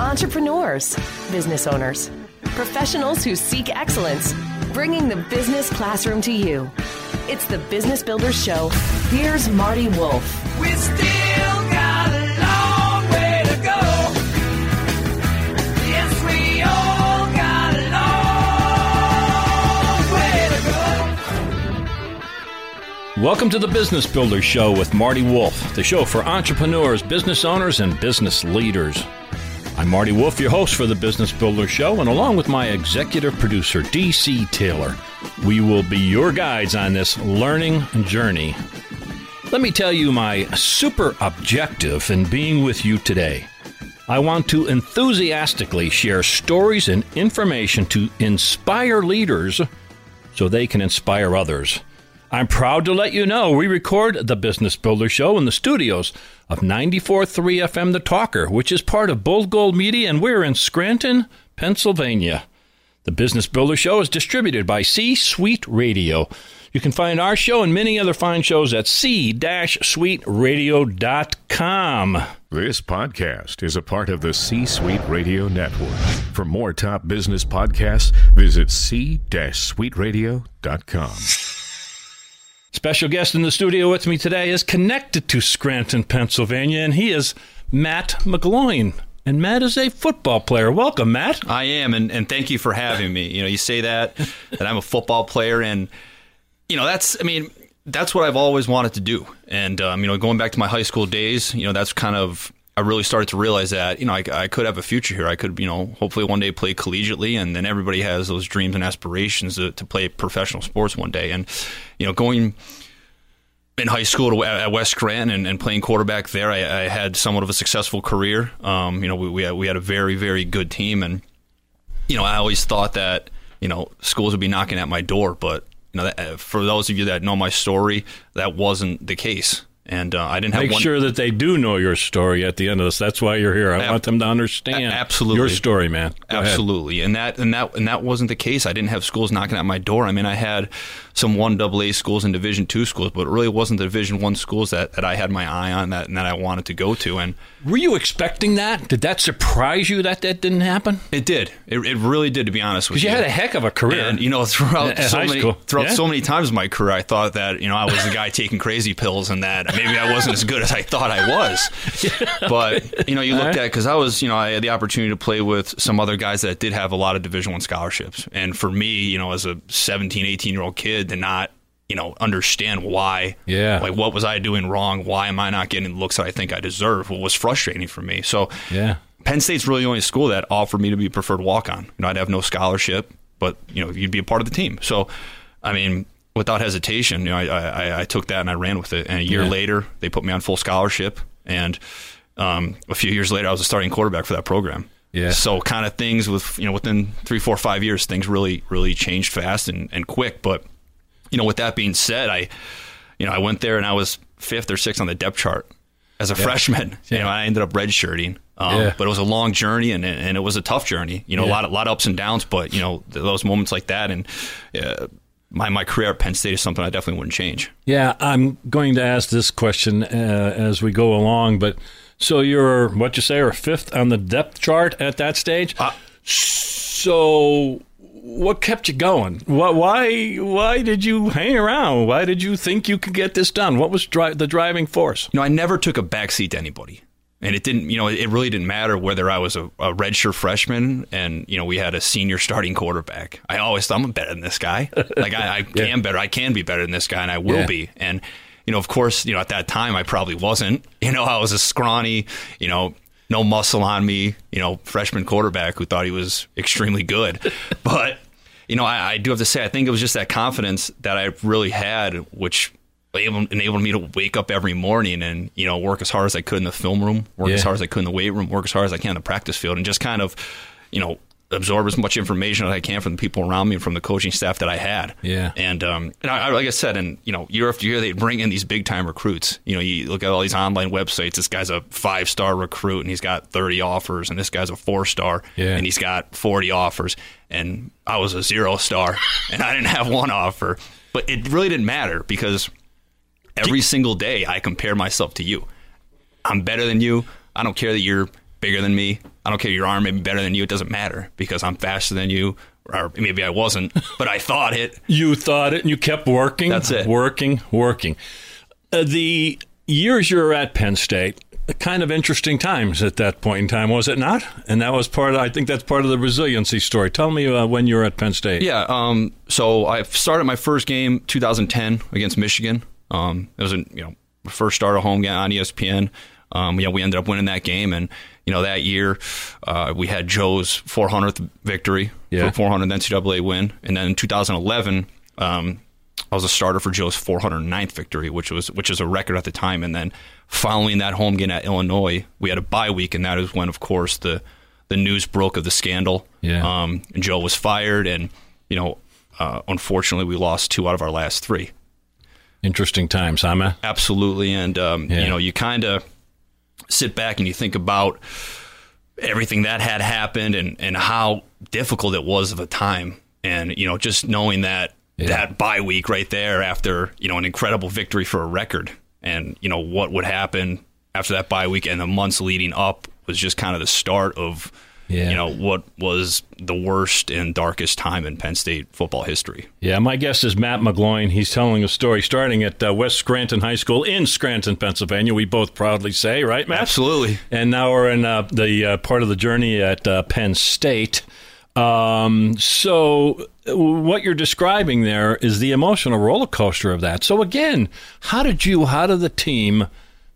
entrepreneurs, business owners, professionals who seek excellence, bringing the business classroom to you. It's the Business Builders Show. Here's Marty Wolf. We still got a long way to go. Yes, we all got a long way to go. Welcome to the Business Builders Show with Marty Wolf, the show for entrepreneurs, business owners, and business leaders. I'm Marty Wolf, your host for the Business Builder Show, and along with my executive producer, DC Taylor, we will be your guides on this learning journey. Let me tell you my super objective in being with you today. I want to enthusiastically share stories and information to inspire leaders so they can inspire others. I'm proud to let you know we record the Business Builder Show in the studios of 94.3 FM The Talker, which is part of Bold Gold Media, and we're in Scranton, Pennsylvania. The Business Builder Show is distributed by C-Suite Radio. You can find our show and many other fine shows at c-suiteradio.com. This podcast is a part of the C-Suite Radio Network. For more top business podcasts, visit c-suiteradio.com. Special guest in the studio with me today is connected to Scranton, Pennsylvania, and he is Matt McGloin. And Matt is a football player. Welcome, Matt. I am, and thank you for having me. You know, you say that I'm a football player, and, you know, that's what I've always wanted to do. And, you know, going back to my high school days, you know, that's kind of, I really started to realize that, you know, I could have a future here. I could, you know, hopefully one day play collegiately, and then everybody has those dreams and aspirations to play professional sports one day. And, you know, going in high school at West Scranton and playing quarterback there, I had somewhat of a successful career. You know, we had a very, very good team. And, you know, I always thought that, you know, schools would be knocking at my door. But, you know, for those of you that know my story, that wasn't the case. And I didn't have sure that they do know your story at the end of this. That's why you're here. I want them to understand your story, man. Go absolutely. Ahead. And that wasn't the case. I didn't have schools knocking at my door. I mean, I had some 1AA schools and Division II schools, but it really wasn't the Division I schools that I had my eye on that I wanted to go to. And were you expecting that? Did that surprise you that didn't happen? It did. It really did, to be honest with you. Because you had a heck of a career. And, you know, so many times in my career, I thought that, you know, I was the guy taking crazy pills and that. Maybe I wasn't as good as I thought I was. But, you know, you looked at it because I had the opportunity to play with some other guys that did have a lot of Division I scholarships. And for me, you know, as a 17, 18-year-old kid, to not, you know, understand why. Yeah. Like, what was I doing wrong? Why am I not getting the looks that I think I deserve? What was frustrating for me. So yeah. Penn State's really the only school that offered me to be a preferred walk-on. You know, I'd have no scholarship, but, you know, you'd be a part of the team. So, I mean, without hesitation, you know, I took that and I ran with it. And a year later, they put me on full scholarship. And a few years later, I was a starting quarterback for that program. Yeah. So kind of things with, you know, within 3, 4, 5 years, things really, really changed fast and quick. But, you know, with that being said, I went there and I was 5th or 6th on the depth chart as a freshman. Yeah. You know, I ended up redshirting. But it was a long journey and it was a tough journey. You know, a lot of ups and downs. But, you know, those moments like that and my career at Penn State is something I definitely wouldn't change. Yeah, I'm going to ask this question as we go along, but so you're, what you say, or 5th on the depth chart at that stage? So what kept you going? Why did you hang around? Why did you think you could get this done? What was the driving force? You know, I never took a backseat to anybody. And it didn't, you know, it really didn't matter whether I was a redshirt freshman and, you know, we had a senior starting quarterback. I always thought I'm better than this guy. Like I can be better than this guy and I will be. And, you know, of course, you know, at that time I probably wasn't, you know, I was a scrawny, you know, no muscle on me, you know, freshman quarterback who thought he was extremely good. But, you know, I do have to say, I think it was just that confidence that I really had, which enabled me to wake up every morning and, you know, work as hard as I could in the film room, work as hard as I could in the weight room, work as hard as I can in the practice field, and just kind of, you know, absorb as much information as I can from the people around me and from the coaching staff that I had. Yeah. And, like I said, and, you know, year after year, they bring in these big time recruits. You know, you look at all these online websites, this guy's a 5-star recruit and he's got 30 offers, and this guy's a 4-star and he's got 40 offers. And I was a 0-star and I didn't have one offer, but it really didn't matter because every single day I compare myself to you. I'm better than you. I don't care that you're bigger than me. I don't care, your arm may be better than you. It doesn't matter because I'm faster than you. Or maybe I wasn't, but I thought it. You thought it, and you kept working. That's it. Working. The years you were at Penn State, kind of interesting times at that point in time, was it not? And that was part of, I think that's part of the resiliency story. Tell me when you were at Penn State. Yeah, so I started my first game 2010 against Michigan. It was my first start at home game on ESPN. We ended up winning that game, and that year we had Joe's 400th victory, for 400th NCAA win, and then in 2011 I was a starter for Joe's 409th victory, which is a record at the time. And then following that home game at Illinois, we had a bye week, and that is when, of course, the news broke of the scandal. Yeah, and Joe was fired, and unfortunately, we lost 2 out of our last 3. Interesting times, huh, man? Absolutely, and you kind of sit back and you think about everything that had happened and how difficult it was of a time. And, just knowing that that bye week right there after, an incredible victory for a record and, what would happen after that bye week and the months leading up was just kind of the start of, what was the worst and darkest time in Penn State football history. Yeah, my guest is Matt McGloin. He's telling a story starting at West Scranton High School in Scranton, Pennsylvania. We both proudly say, right, Matt? Absolutely. And now we're in the part of the journey at Penn State. So what you're describing there is the emotional roller coaster of that. So again, how did the team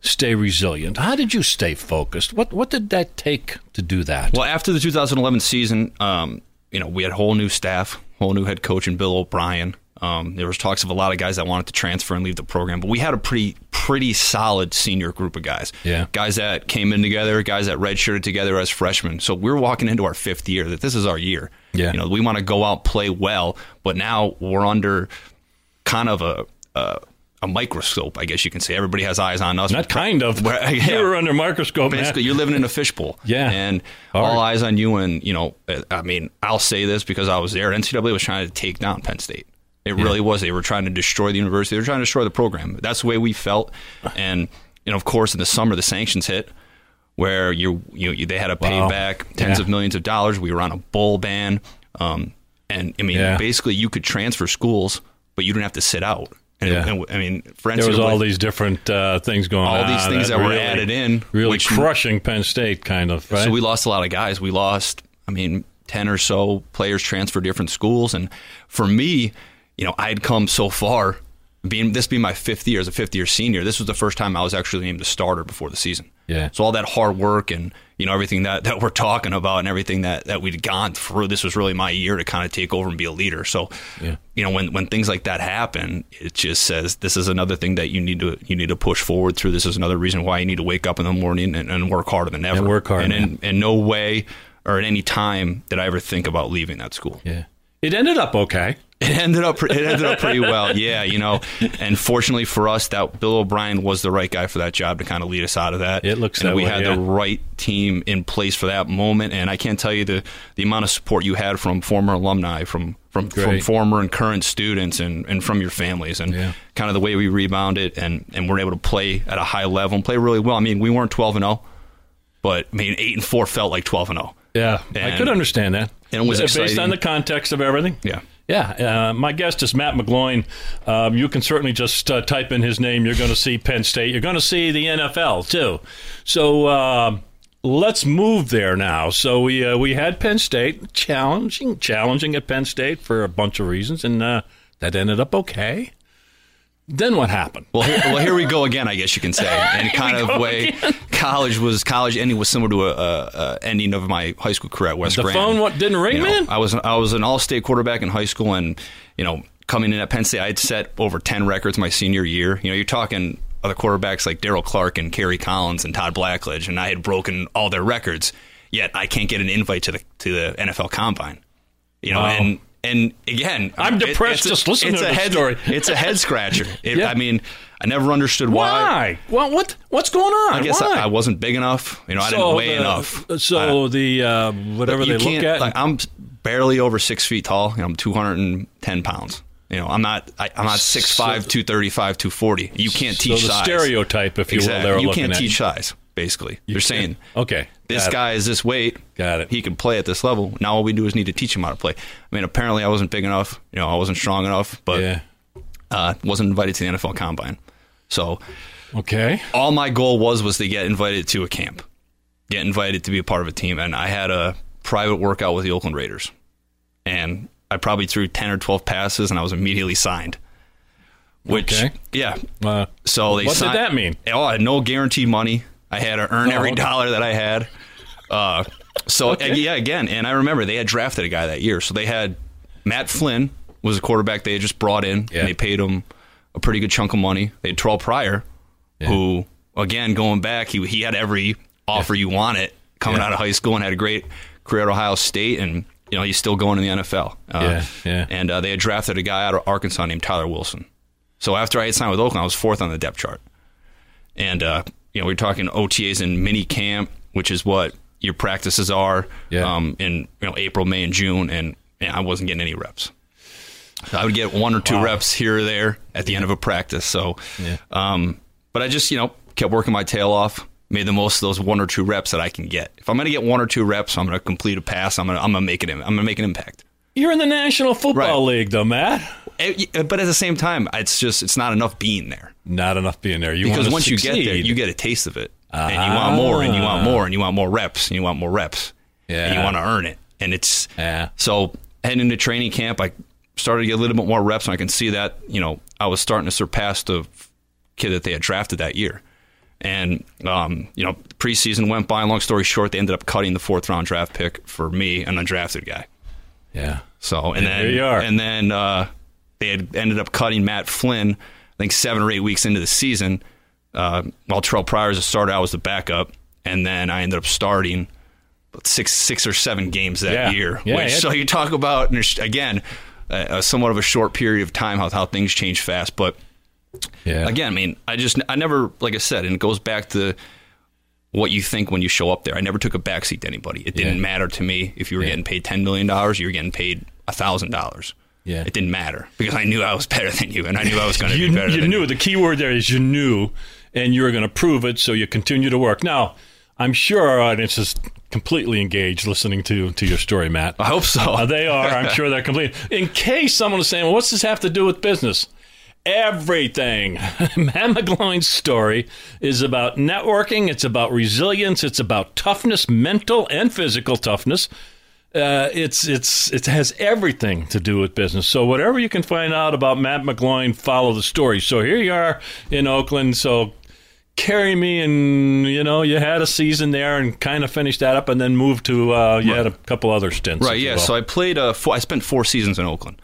stay resilient? How did you stay focused? What did that take to do that? Well, after the 2011 season, we had whole new staff, whole new head coach in Bill O'Brien. There was talks of a lot of guys that wanted to transfer and leave the program, but we had a pretty solid senior group of guys. Yeah. Guys that came in together, guys that redshirted together as freshmen. So we're walking into our 5th year, that this is our year. Yeah. We want to go out, play well, but now we're under kind of a microscope, I guess you can say. Everybody has eyes on us. Not kind of. You were under a microscope. Basically, Matt, You're living in a fishbowl. Yeah. And all eyes on you. And, I'll say this because I was there. NCAA was trying to take down Penn State. It really was. They were trying to destroy the university. They were trying to destroy the program. That's the way we felt. And, of course, in the summer, the sanctions hit where they had to pay back tens of millions of dollars. We were on a bowl ban. Basically, you could transfer schools, but you didn't have to sit out. There was all these different things going on. All these things that were added in. Really crushing Penn State, kind of, right? So we lost a lot of guys. We lost, 10 or so players transferred to different schools. And for me, I had come so far, being my 5th year as a 5th-year senior, this was the first time I was actually named a starter before the season. Yeah. So all that hard work and, everything that we're talking about and everything that we'd gone through, this was really my year to kind of take over and be a leader. So, when things like that happen, it just says this is another thing that you need to push forward through. This is another reason why you need to wake up in the morning and work harder than ever. And work hard. And no way or at any time did I ever think about leaving that school. Yeah. It ended up okay. It ended up pretty well, yeah. And fortunately for us, that Bill O'Brien was the right guy for that job to kind of lead us out of that. It looks that way. And we had the right team in place for that moment. And I can't tell you the amount of support you had from former alumni, from former and current students, and from your families, and kind of the way we rebounded and were able to play at a high level and play really well. We weren't 12-0, but 8-4 felt like 12-0. Yeah, I could understand that. And it was exciting. Based on the context of everything. Yeah. Yeah, my guest is Matt McGloin. You can certainly just type in his name. You're going to see Penn State. You're going to see the NFL, too. So let's move there now. So we had Penn State, challenging at Penn State for a bunch of reasons, and that ended up okay. Then what happened? Well, here we go again, I guess you can say. And kind of way again. College ending was similar to a ending of my high school career at West Scranton. The phone didn't ring, man? I was an all-state quarterback in high school, and, coming in at Penn State, I had set over 10 records my senior year. You're talking other quarterbacks like Daryl Clark and Kerry Collins and Todd Blackledge, and I had broken all their records, yet I can't get an invite to the NFL Combine. And again, I'm depressed just listening to this story. It's a head scratcher. I never understood why. Well, what's going on? I guess I wasn't big enough. I didn't weigh enough. So whatever they look at, I'm barely over 6 feet tall. I'm 210 pounds. I'm not 6'5", 235, 240. You can't teach size. The stereotype, if you will, they're looking at. You can't teach size. basically. They're saying, okay, this guy is this weight. Got it. He can play at this level. Now all we do is need to teach him how to play. I mean, apparently I wasn't big enough. You know, I wasn't strong enough, but wasn't invited to the NFL Combine. So all my goal was to get invited to a camp, get invited to be a part of a team. And I had a private workout with the Oakland Raiders. And I probably threw 10 or 12 passes, and I was immediately signed. So they signed. What did that mean? Oh, I had no guaranteed money. I had to earn every dollar that I had. And I remember they had drafted a guy that year. So they had Matt Flynn was a quarterback they had just brought in, and they paid him a pretty good chunk of money. They had Terrell Pryor, who, again, going back, he had every offer you wanted coming out of high school and had a great career at Ohio State, and you know he's still going in the NFL. And they had drafted a guy out of Arkansas named Tyler Wilson. So after I had signed with Oakland, I was fourth on the depth chart. And, you know, we're talking OTAs and mini camp, which is what your practices are in April, May, and June. And I wasn't getting any reps. So I would get one or two reps here or there at the end of a practice. So, but I just, kept working my tail off, made the most of those one or two reps that I can get. If I'm going to get one or two reps, I'm going to complete a pass. I'm going to make an impact. You're in the National Football League, though, Matt. But at the same time, it's not enough being there. Not enough being there. Because once you get there, you get a taste of it. And you want more, and you want more, and you want more reps, and you want more reps. Yeah. And you want to earn it. And it's... Yeah. So heading into training camp, I started to get a little bit more reps, and I can see that, I was starting to surpass the kid that they had drafted that year. And, preseason went by. Long story short, they ended up cutting the fourth-round draft pick for me, an undrafted guy. Yeah. So, and then... There you are. And then... They had ended up cutting Matt Flynn, I think 7 or 8 weeks into the season, while Terrell Pryor as a starter, I was the backup, and then I ended up starting six or seven games that year. Yeah, so you talk about again, somewhat of a short period of time how things change fast. But again, I never, like I said, and it goes back to what you think when you show up there. I never took a backseat to anybody. It didn't matter to me if you were getting paid $10 million, you were getting paid $1,000. Yeah. It didn't matter because I knew I was better than you, and I knew I was going to be better than you. You knew. The key word there is you knew, and you were going to prove it, so you continue to work. Now, I'm sure our audience is completely engaged listening to your story, Matt. I hope so. They are. I'm sure they're completely. In case someone is saying, well, what's this have to do with business? Everything. Matt McGloin's story is about networking. It's about resilience. It's about toughness, mental and physical toughness. It has everything to do with business. So whatever you can find out about Matt McGloin, follow the story. So here you are in Oakland. So carry me, and you had a season there and kind of finished that up, and then moved to you had a couple other stints. Right. Yeah. So I played. I spent 4 seasons in Oakland.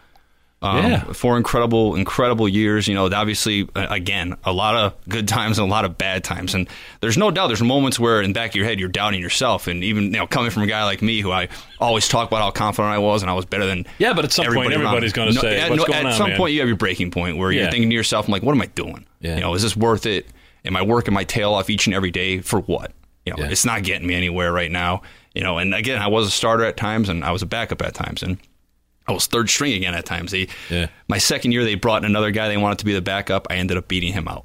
4 incredible years. Obviously, again, a lot of good times and a lot of bad times. And there's no doubt there's moments where in the back of your head you're doubting yourself. And even coming from a guy like me who I always talk about how confident I was and I was better than but at some point everybody's going to say, what's going on, man? At some point you have your breaking point where you're thinking to yourself, I'm like, what am I doing? Is this worth it? Am I working my tail off each and every day for what? It's not getting me anywhere right now. And again, I was a starter at times and I was a backup at times. And I was third string again at times. My second year, they brought in another guy. They wanted to be the backup. I ended up beating him out.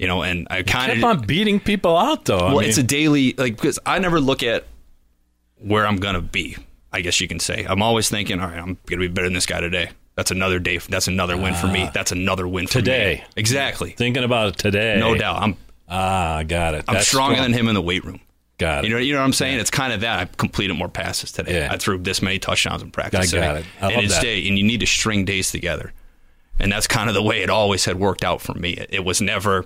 And I kind of kept on beating people out, though. Well, it's a daily, because I never look at where I'm going to be, I guess you can say. I'm always thinking, all right, I'm going to be better than this guy today. That's another day. That's another win for me. That's another win for today. Me. Exactly. Thinking about it today. No doubt. Got it. That's stronger than him in the weight room. Got it. You know what I'm saying? Yeah. It's kind of that. I completed more passes today. Yeah. I threw this many touchdowns in practice. I got it. I love that. And you need to string days together. And that's kind of the way it always had worked out for me. It was never,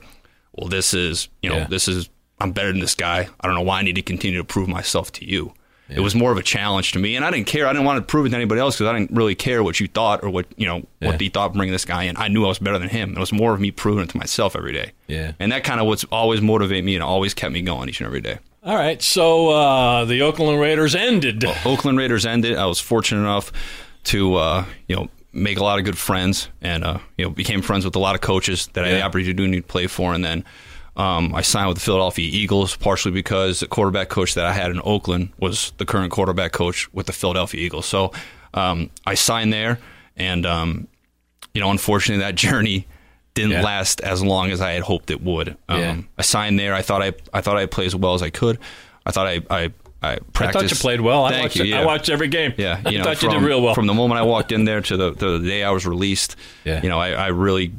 well, this is, this is, I'm better than this guy. I don't know why I need to continue to prove myself to you. Yeah. It was more of a challenge to me. And I didn't care. I didn't want to prove it to anybody else because I didn't really care what you thought or what they thought bringing this guy in. I knew I was better than him. It was more of me proving it to myself every day. Yeah. And that kind of what's always motivated me and always kept me going each and every day. All right, so the Oakland Raiders ended. I was fortunate enough to, make a lot of good friends and, became friends with a lot of coaches that I had the opportunity to play for. And then I signed with the Philadelphia Eagles, partially because the quarterback coach that I had in Oakland was the current quarterback coach with the Philadelphia Eagles. So I signed there, and, unfortunately, that journey didn't last as long as I had hoped it would. I signed there. I thought I played as well as I could. I practiced. I thought you played well. I watched every game. Yeah, you know, you did real well. From the moment I walked in there to the day I was released, you know, I really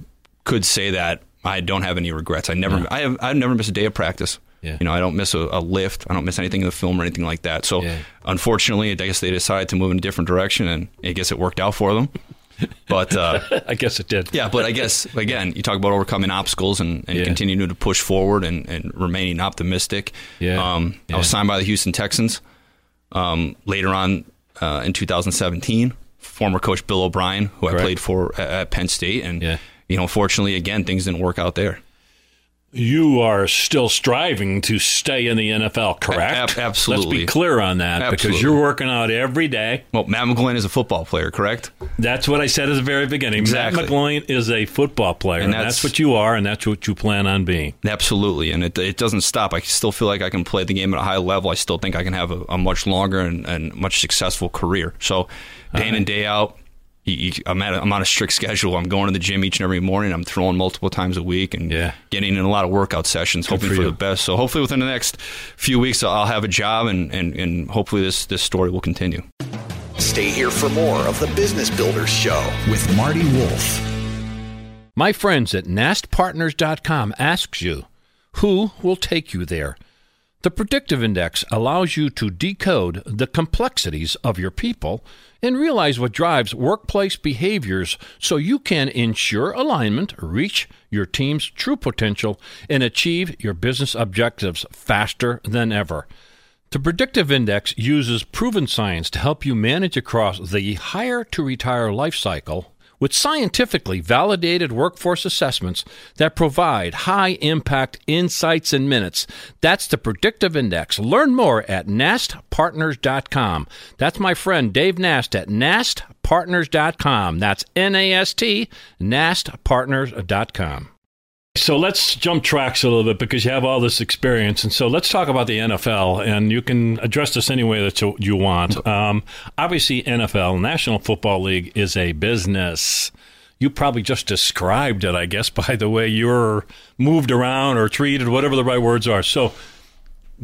could say that I don't have any regrets. I've never missed a day of practice. Yeah. You know, I don't miss a lift. I don't miss anything in the film or anything like that. So, unfortunately, I guess they decided to move in a different direction, and I guess it worked out for them. But I guess it did. Yeah, but I guess, again, you talk about overcoming obstacles and continuing to push forward and remaining optimistic. I was signed by the Houston Texans later on in 2017. Former coach Bill O'Brien, who I played for at Penn State. And, you know, unfortunately, again, things didn't work out there. You are still striving to stay in the NFL, correct? Absolutely. Let's be clear on that, because you're working out every day. Well, Matt McGloin is a football player, correct? That's what I said at the very beginning. Exactly. Matt McGloin is a football player, and that's what you are, and that's what you plan on being. Absolutely, and it doesn't stop. I still feel like I can play the game at a high level. I still think I can have a much longer and much successful career. So day in and day out, I'm on a strict schedule. I'm going to the gym each and every morning. I'm throwing multiple times a week and getting in a lot of workout sessions, hoping for the best. So hopefully within the next few weeks, I'll have a job, and hopefully this story will continue. Stay here for more of the Business Builders Show with Marty Wolf. My friends at NastPartners.com asks you, who will take you there? The Predictive Index allows you to decode the complexities of your people and realize what drives workplace behaviors so you can ensure alignment, reach your team's true potential, and achieve your business objectives faster than ever. The Predictive Index uses proven science to help you manage across the hire-to-retire life cycle with scientifically validated workforce assessments that provide high-impact insights in minutes. That's the Predictive Index. Learn more at NastPartners.com. That's my friend Dave Nast at NastPartners.com. That's N-A-S-T, NastPartners.com. So let's jump tracks a little bit, because you have all this experience. And so let's talk about the NFL, and you can address this any way that you want. Obviously, NFL, National Football League, is a business. You probably just described it, I guess, by the way you're moved around or treated, whatever the right words are. So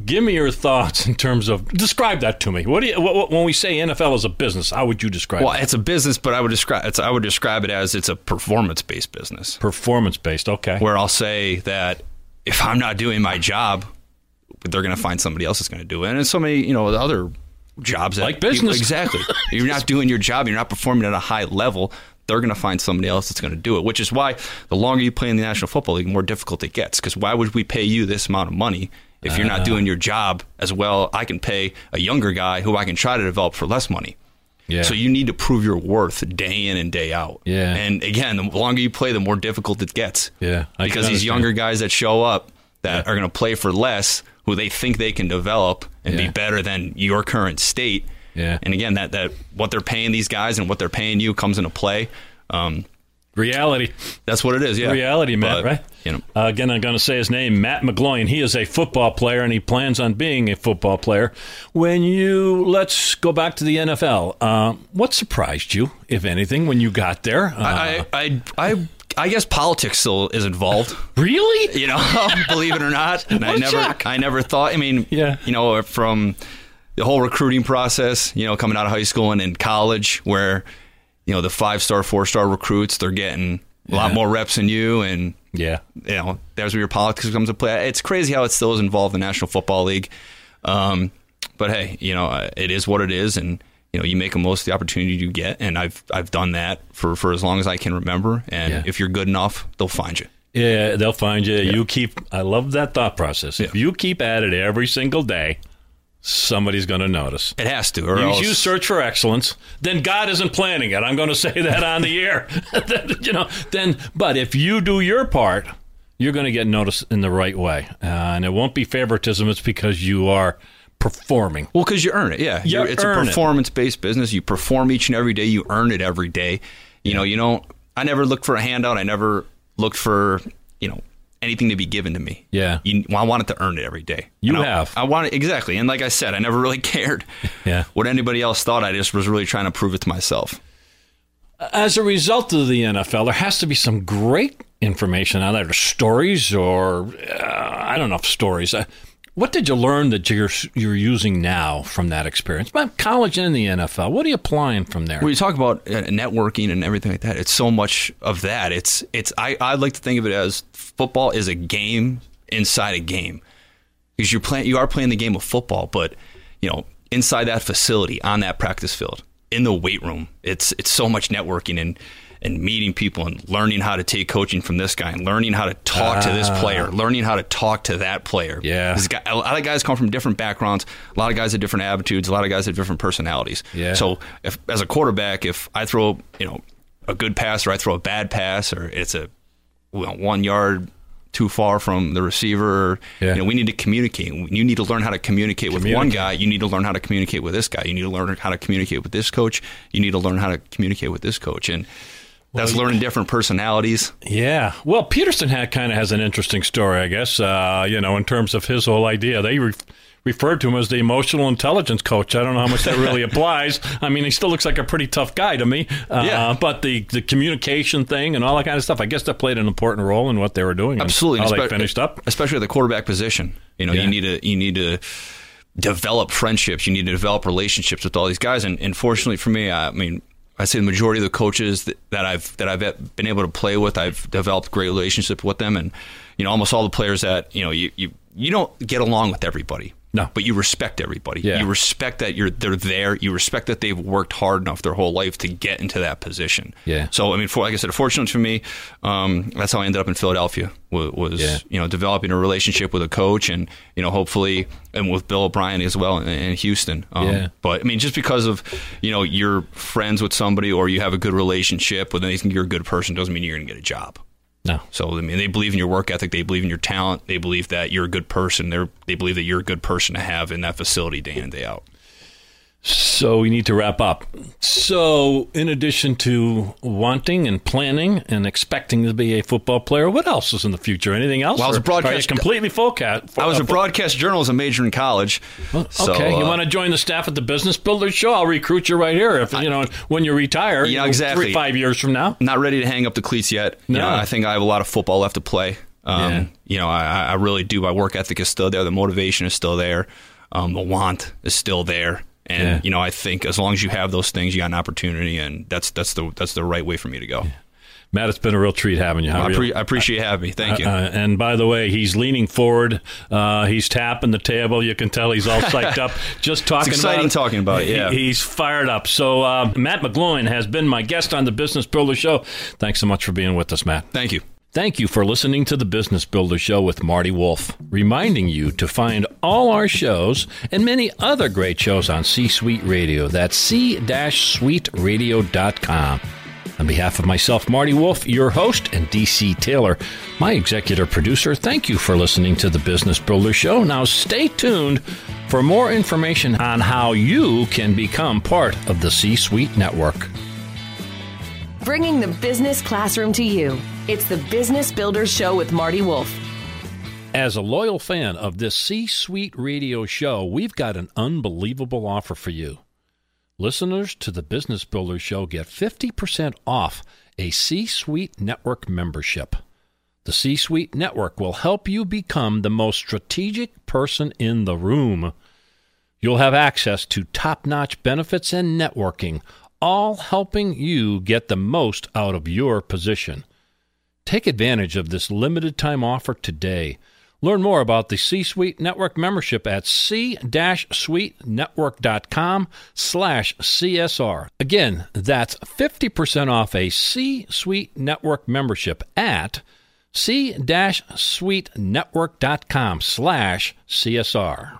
give me your thoughts in terms of, describe that to me. When we say NFL is a business, how would you describe it? Well, it's a business, but I would describe it as it's a performance-based business. Performance-based, okay. Where I'll say that if I'm not doing my job, they're going to find somebody else that's going to do it. And so many, you know, the other jobs that, like business. Exactly. You're not doing your job, you're not performing at a high level, they're going to find somebody else that's going to do it, which is why the longer you play in the National Football League, the more difficult it gets, because why would we pay you this amount of money if you're not doing your job as well? I can pay a younger guy who I can try to develop for less money. Yeah. So you need to prove your worth day in and day out. Yeah. And again, the longer you play, the more difficult it gets. Yeah. Because these younger guys that show up that are going to play for less, who they think they can develop and be better than your current state. Yeah. And again, that what they're paying these guys and what they're paying you comes into play. Reality. That's what it is, yeah. Reality, Matt, right? You know. Again, I'm going to say his name, Matt McGloin. He is a football player, and he plans on being a football player. Let's go back to the NFL. What surprised you, if anything, when you got there? I guess politics still is involved. Really? You know, believe it or not. And I never thought, I mean, you know, from the whole recruiting process, you know, coming out of high school and in college, where you know, the 5-star, 4-star recruits, they're getting a lot more reps than you. And, you know, that's where your politics comes to play. It's crazy how it still is involved in the National Football League. But, hey, you know, it is what it is. And, you know, you make the most of the opportunity you get. And I've done that for as long as I can remember. And if you're good enough, they'll find you. Yeah, they'll find you. Yeah. I love that thought process. Yeah. If you keep at it every single day, somebody's going to notice. It has to. If you search for excellence, then God isn't planning it. I'm going to say that on the air. You know, but if you do your part, you're going to get noticed in the right way. And it won't be favoritism. It's because you are performing. Well, because you earn it, yeah. It's a performance-based business. You perform each and every day. You earn it every day. You know, you don't. I never looked for a handout. I never looked for, you know, anything to be given to me. Yeah. I wanted to earn it every day. Exactly. And like I said, I never really cared what anybody else thought. I just was really trying to prove it to myself. as a result of the NFL, there has to be some great information out there, stories or I don't know if stories. What did you learn that you're using now from that experience? About college and the NFL. What are you applying from there? When you talk about networking and everything like that, it's so much of that. I like to think of it as football is a game inside a game. Because you are playing the game of football, but you know, inside that facility, on that practice field, in the weight room, it's so much networking and meeting people and learning how to take coaching from this guy and learning how to talk to this player, learning how to talk to that player. Yeah, a lot of guys come from different backgrounds, a lot of guys have different attitudes, a lot of guys have different personalities. Yeah. So as a quarterback, if I throw a good pass or I throw a bad pass or it's a 1 yard too far from the receiver. Yeah. We need to communicate. You need to learn how to communicate with one guy. You need to learn how to communicate with this guy. You need to learn how to communicate with this coach. You need to learn how to communicate with this coach. And that's learning different personalities. Yeah. Well, Peterson kind of has an interesting story, I guess, in terms of his whole idea. They referred to him as the emotional intelligence coach. I don't know how much that really applies. I mean, he still looks like a pretty tough guy to me. Yeah. But the communication thing and all that kind of stuff, I guess that played an important role in what they were doing. Absolutely. How they finished up. Especially at the quarterback position. You need to develop friendships. You need to develop relationships with all these guys. And fortunately for me, I say the majority of the coaches that I've been able to play with, I've developed great relationship with them. And, almost all the players that, you don't get along with everybody. No. But you respect everybody. Yeah. You respect that they're there. You respect that they've worked hard enough their whole life to get into that position. Yeah. So, like I said, fortunately for me, that's how I ended up in Philadelphia was developing a relationship with a coach and, hopefully, and with Bill O'Brien as well in Houston. But, just because of, you're friends with somebody or you have a good relationship with anything, you're a good person doesn't mean you're going to get a job. No. So, they believe in your work ethic. They believe in your talent. They believe that you're a good person. They believe that you're a good person to have in that facility day in and day out. So, we need to wrap up. So, in addition to wanting and planning and expecting to be a football player, what else is in the future? Anything else? Well, I was a broadcast journalism major in college. Well, okay. So, you want to join the staff at the Business Builders Show? I'll recruit you right here when you retire. Yeah, exactly. 3-5 years from now. Not ready to hang up the cleats yet. No. I think I have a lot of football left to play. I really do. My work ethic is still there. The motivation is still there. The want is still there. And, I think as long as you have those things, you got an opportunity, and that's the right way for me to go. Yeah. Matt, it's been a real treat having you. I appreciate having me. Thank you. And by the way, he's leaning forward. He's tapping the table. You can tell he's all psyched up. Just talking about it. Exciting talking about it, yeah. He's fired up. So Matt McGloin has been my guest on the Business Builder Show. Thanks so much for being with us, Matt. Thank you. Thank you for listening to the Business Builder Show with Marty Wolf, reminding you to find all our shows and many other great shows on C-Suite Radio. That's c-suiteradio.com. On behalf of myself, Marty Wolf, your host, and DC Taylor, my executive producer, thank you for listening to the Business Builder Show. Now stay tuned for more information on how you can become part of the C-Suite Network. Bringing the business classroom to you. It's the Business Builders Show with Marty Wolf. As a loyal fan of this C-Suite Radio show, we've got an unbelievable offer for you. Listeners to the Business Builders Show get 50% off a C-Suite Network membership. The C-Suite Network will help you become the most strategic person in the room. You'll have access to top-notch benefits and networking, all helping you get the most out of your position. Take advantage of this limited-time offer today. Learn more about the C-Suite Network membership at c-suitenetwork.com/CSR. Again, that's 50% off a C-Suite Network membership at c-suitenetwork.com/CSR.